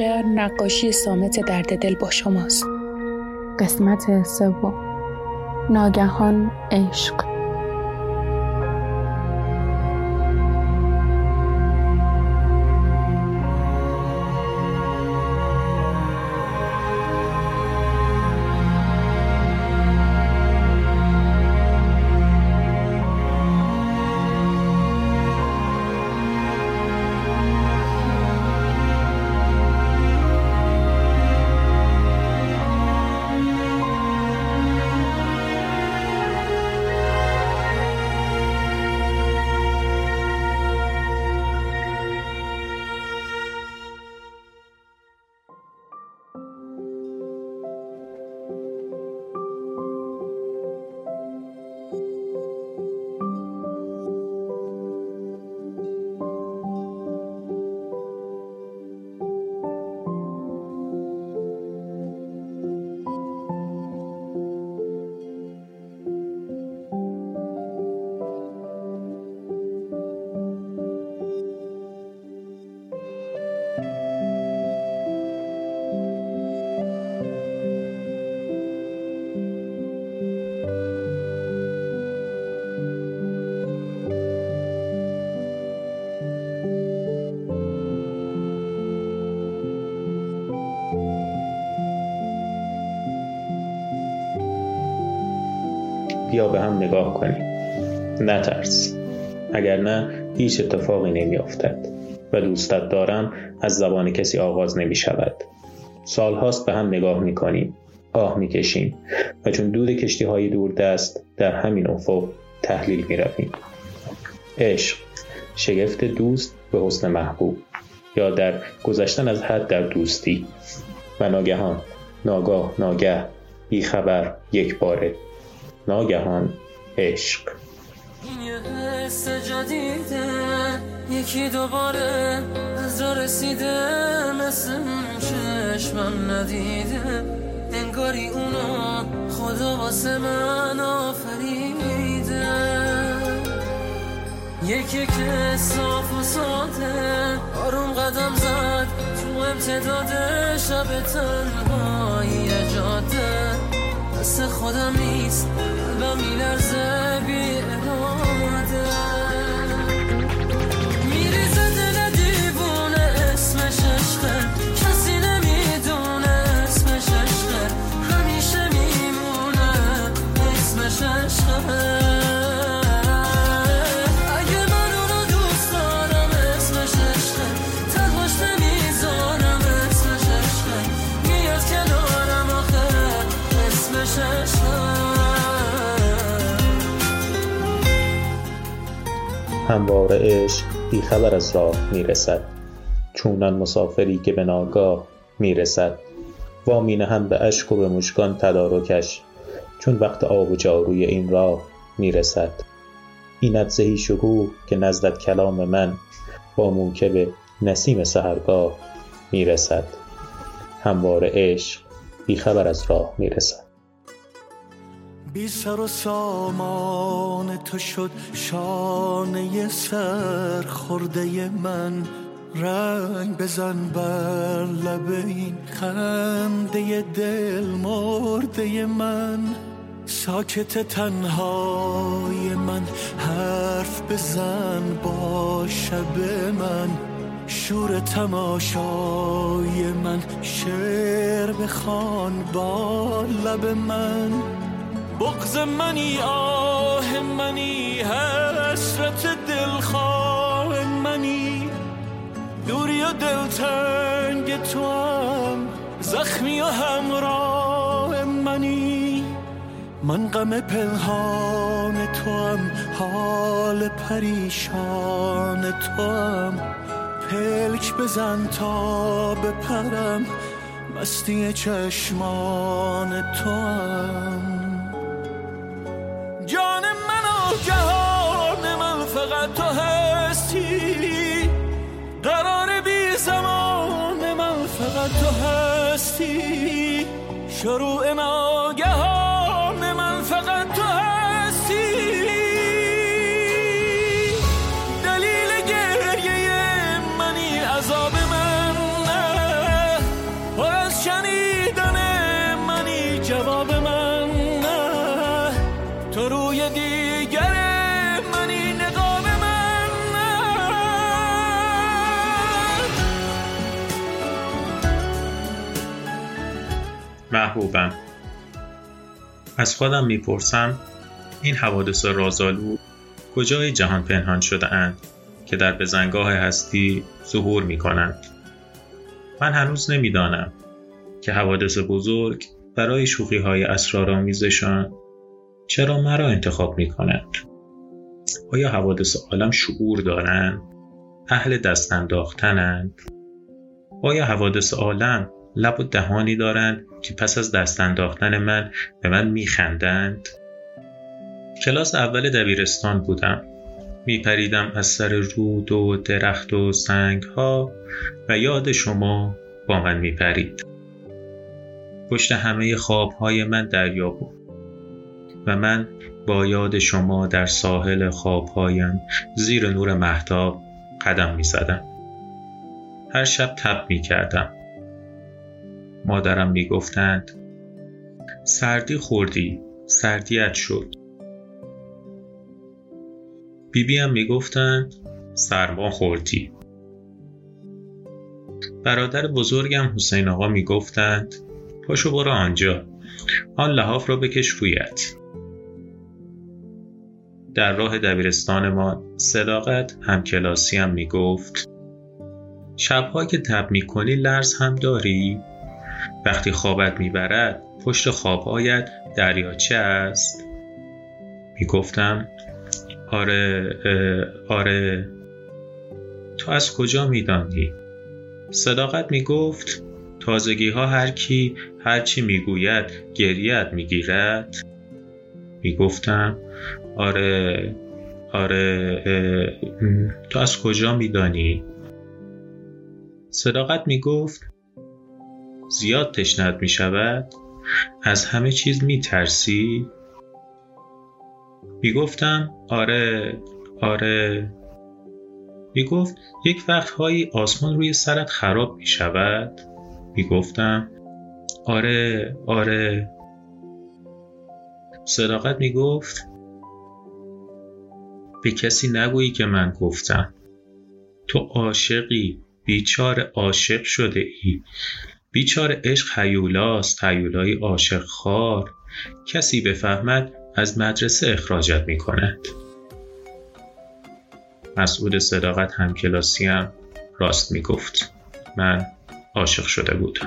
شعر نقاشی صامت درد دل با شماست. قسمت سوم، ناگهان عشق. بیا به هم نگاه کنیم، نترس، اگر نه هیچ اتفاقی نمی افتد و دوستت دارم از زبان کسی آغاز نمی شود. سال هاست به هم نگاه می کنیم، آه می کشیم و چون دود کشتی های دور دست در همین افق تحلیل می رویم. عشق، شگفت دوست به حسن محبوب یا در گذشتن از حد در دوستی و ناگهان، ناگاه، ناگه، بی خبر، یک باره، ناگهان عشق. این یه حس جدیده، یکی دوباره از را رسیده، مثل چشمم ندیده، انگاری اونو خدا واسه من آفریده. یکی که صاف و ساده آروم قدم زد تو امتداد شب تنهایی جاده، بس خودم نیست و میلرزه بی اراده، میریزه دل دیوونه، اسمش عشقه، کسی نمیدونه اسمش عشقه، همیشه میمونه اسمش عشقه. همواره عشق بیخبر از راه میرسد، چونان مسافری که به ناگاه میرسد، و مینه هم به اشک و به مشکان تدارکش، چون وقت آب و جاروی این راه میرسد. اینت زهی شکوه که نزدت کلام من با موکب نسیم سحرگاه میرسد. همواره عشق بیخبر از راه میرسد. بی سر و سامان تو شد شانه سر خورده من، رنگ بزن بر لب این خنده دل مرده من، ساکت تنهای من حرف بزن با شب من، شور تماشای من شعر بخوان با لب من، بغض منی، آه منی، حسرت دلخواه منی، دوری و دلتنگ تو هم، زخمی و همراه منی، من غم پنهان تو هم، حال پریشان تو هم، پلک بزن تا بپرم، مستی چشمان تو هم. جان من و جهان من فقط تو هستی، قرار بی زمان من فقط تو هستی، شروع ناگهان من فقط تو هستی، دلیل گریه منی، عذاب من نه، محبوبم. از خودم میپرسم این حوادث رازآلود کجای جهان پنهان شده اند که در بزنگاه هستی ظهور میکنند. من هنوز نمیدانم که حوادث بزرگ برای شوخی‌های اسرارآمیزشان چرا مرا انتخاب میکنند. آیا حوادث عالم شعور دارند؟ اهل دست انداختنند؟ آیا حوادث عالم لب و دهانی دارند که پس از دست انداختن من به من میخندند؟ کلاس اول دبیرستان بودم. میپریدم از سر رود و درخت و سنگ ها و یاد شما با من میپرید. پشت همه خواب های من دریا بود و من با یاد شما در ساحل خواب هایم زیر نور مهتاب قدم میزدم. هر شب تب میکردم. مادرم میگفتند سردی خوردی، سردیت شد. بیبی هم میگفتند سرما خوردی. برادر بزرگم حسین آقا میگفتند پاشو برو آنجا، آن لحاف را بکش رویت. در راه دبیرستان ما صداقت همکلاسی هم میگفت شبها که تب میکنی لرز هم داری؟ وقتی خوابت میبرد پشت خوابهایت دریاچه است؟ میگفتم آره. تو از کجا میدانی؟ صداقت میگفت تازگی ها هر کی هر چی میگوید گریت میگیرد. میگفتم آره. تو از کجا میدانی؟ صداقت میگفت زیاد تشنت میشود؟ از همه چیز میترسی؟ میگفتم آره. میگفت یک وقتهایی آسمان روی سرت خراب میشود؟ میگفتم آره. صداقت میگفت به کسی نگویی که من گفتم. تو عاشقی، بیچاره عاشق شده ای. بیچاره عشق هیولاست، هیولای عاشق خوار. کسی بفهمد از مدرسه اخراجت می کند. مسعود صداقت همکلاسیم راست می گفت. من عاشق شده بودم.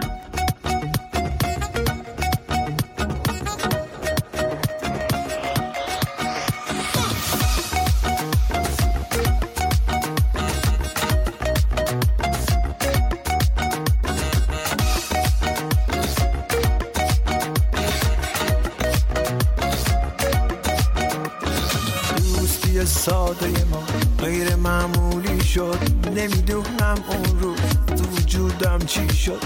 ساده ما غیر معمولی شد. نمیدونم اون رو تو وجودم چی شد،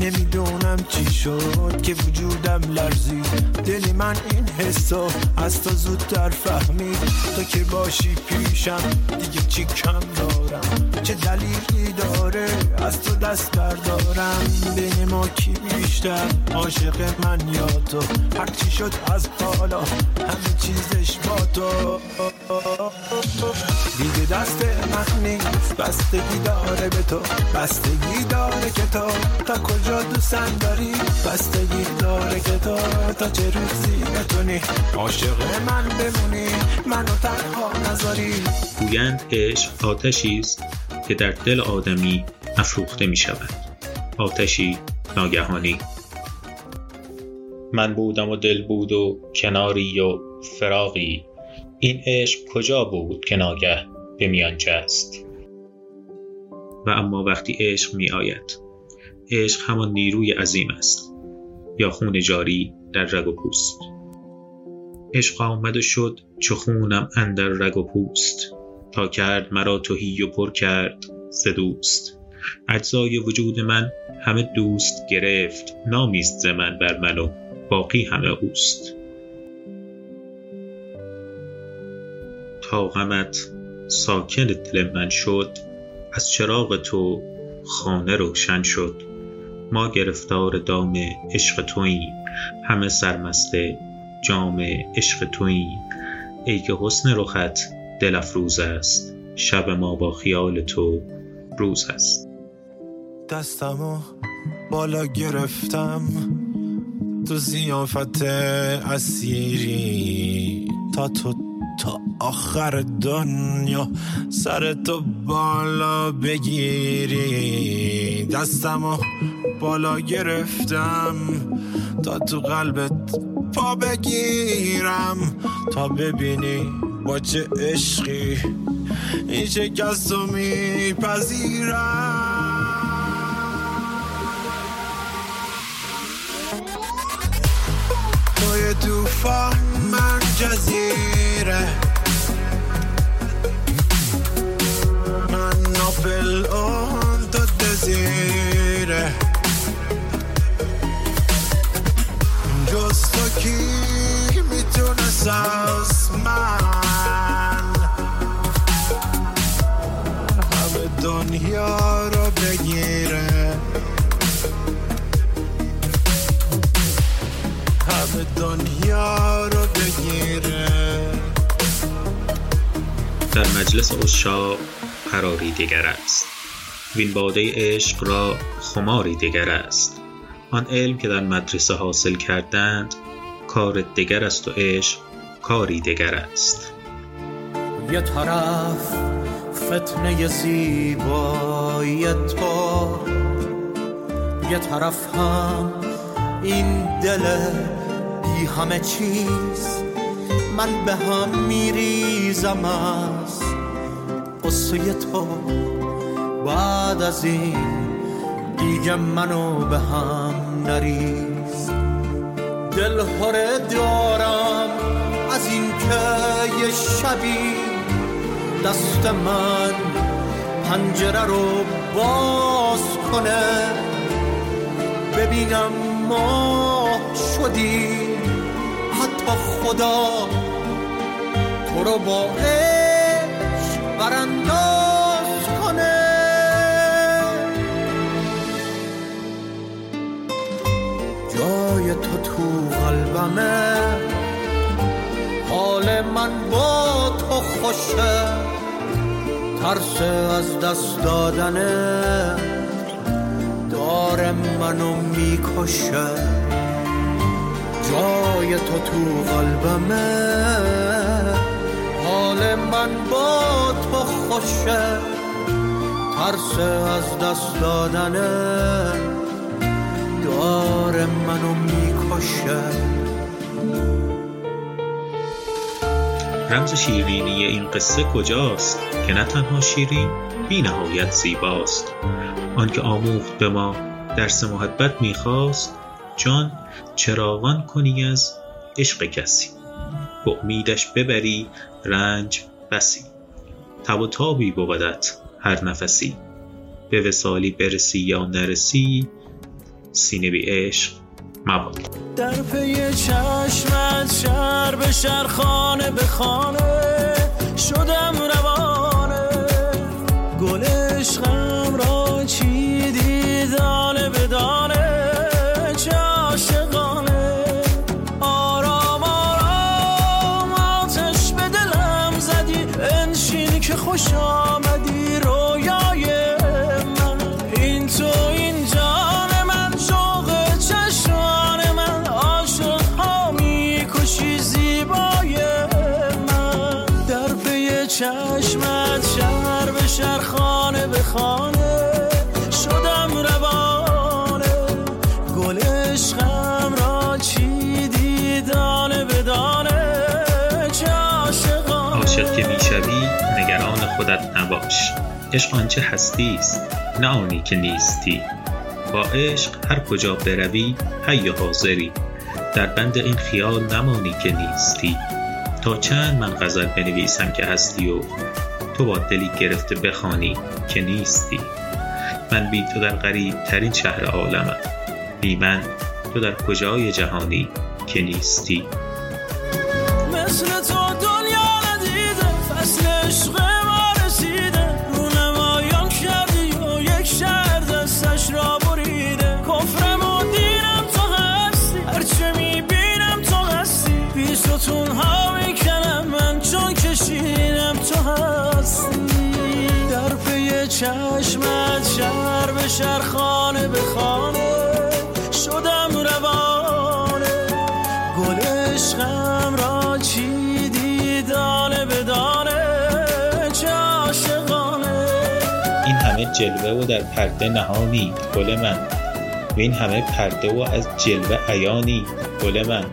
نمیدونم چی شد که وجودم لرزید. دل من این حسو از تو زودتر فهمید. تو که باشی پیشم دیگه چی کم دارم؟ چه دلیلی داره از تو دست بردارم؟ بین ما کی بیشتر عاشق، من یا تو؟ هر چی شد از حالا همه چیزش با تو. دیگه دست من نیست، بستگی داره به تو. بستگی داره که تو تا کجا دوستم داری. بستگی داره که تو تا چه روزی بتونی عاشق من بمونی، منو تنها نذاری. گویند عشق آتشیست که در دل آدمی افروخته می شود. آتشی ناگهانی. من بودم و دل بود و کناری و فراقی. این عشق کجا بود که ناگه به میان جست؟ و اما وقتی عشق می آید، عشق همان نیروی عظیم است یا خون جاری در رگ و پوست. عشق آمد و شد چو خونم اندر رگ و پوست. تا کرد مرا تهی و پر کرد ز دوست. اجزای وجود من همه دوست گرفت. نامیست ز من بر من و باقی همه اوست. تا غمت ساکن دل من شد، از چراغ تو خانه روشن شد. ما گرفتار دام عشق توییم، همه سرمست جام عشق توییم. ای که حسن رخت دل افروز است، شب ما با خیال تو روز است. دستمو بالا گرفتم تو زیافت اسیری تا تو تا آخر دنیا سرتو بالا بگیری. دستمو بالا گرفتم تا تو قلبت پا بگیرم، تا ببینی با چه عشقی این شکستو میپذیرم. توی توفان من جزیره، من ناپل اون تو دزیره، جز تو کی میتونست از من همه دنیا رو بگیره، همه دنیا رو بگیره. در مجلس عشاق قراری دیگر است، وین باده عشق را خماری دیگر است. آن علم که در مدرسه حاصل کردند کار دیگر است و عشق کاری دیگر است. یه طرف فتنه زیبایی تو، یه طرف هم این دل بی همه چیز. من به هم میریزم از قصه تو، بعد از این دیگه منو به هم نریز. دلهره دارم از این که یه شبی دست من پنجره رو باز کنه، ببینم ما شدیم حتی خدا تو رو با عشق برانداز کنه. جای تو تو قلبمه، حال من با تو خوشه، ترس از دست دادنه داره منو میکشه. جای تو تو قلبمه، حال من با تو خوشه، ترس از دست دادنه داره منو میکشه. رمز شیرینی این قصه کجاست که نه تنها شیرین، بی نهایت زیباست. آن که آموخت به ما درس محبت میخواست، جان چراغان کنی از عشق کسی، به امیدش ببری رنج بسی. تب و تابی بودت هر نفسی، به وصالی برسی یا نرسی، سینه بی عشق مباد. در پی چشمت شهر به شهر، خانه به خانه شدم روانه. گل عشقم را چیدی دانه به دانه، چه عاشقانه. آرام آرام آتش به دلم زدی، انشین که خوش آمدی رویای من. این تو این جان من، شوق چشمان من، عاشق ها می کشی زیبای من. در پی چشمت شهر به شهر، خانه به خانه شدم روانه. گل عشقم را چیدی دانه به دانه، چه عاشقانه. عاشق که میشوی نگران خودت نباش، عشق آنچه هستیست نه آنی که نیستی. با عشق هر کجا بروی حی حاضری، در بند این خیال نمانی که نیستی. تا چند من غزل بنویسم که هستی و تو با دلی گرفته بخوانی که نیستی. من بی تو در غریب ترین شهر عالمم، بی من تو در کجای جهانی که نیستی. مثل تو دنیا ندیده، فصل عشق ما رسیده. رونمایان کردی و یک شهر دستش را بریده. کفرم و دینم تو هستی، هرچه میبینم تو هستی. بی ستون ها میکنم من، چون کشیدم تو هستی. در پی چشمت شهر به شهر، خانه به خانه شدم روانه. عشقم را چیدی دانه به دانه، چه عاشقانه. این همه جلوه و در پرده نهانی گل من، و این همه پرده و از جلوه عیانی گل من.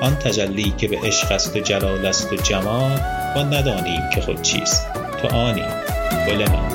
آن تجلی که به عشق است و جلال است و جمال، ما ندانیم که خود چیست، تو آنی گل من.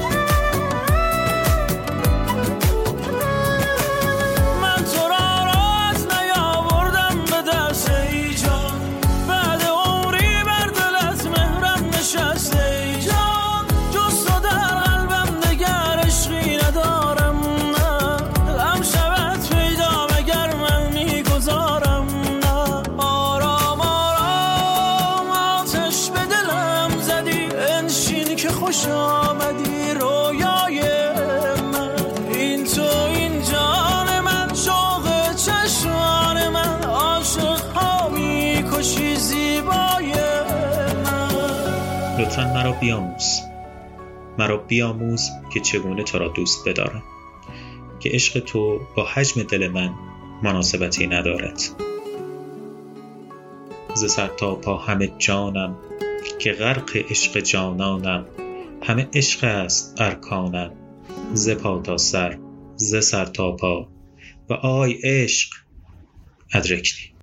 لطفاً مرا بیاموز که چگونه تو را دوست بدارم، که عشق تو با حجم دل من مناسبتی ندارد. ز سر تا پا همه جانم که غرق عشق جانانم، همه عشق است ارکانم ز پا تا سر، ز سر تا پا و آی عشق ادرکنی.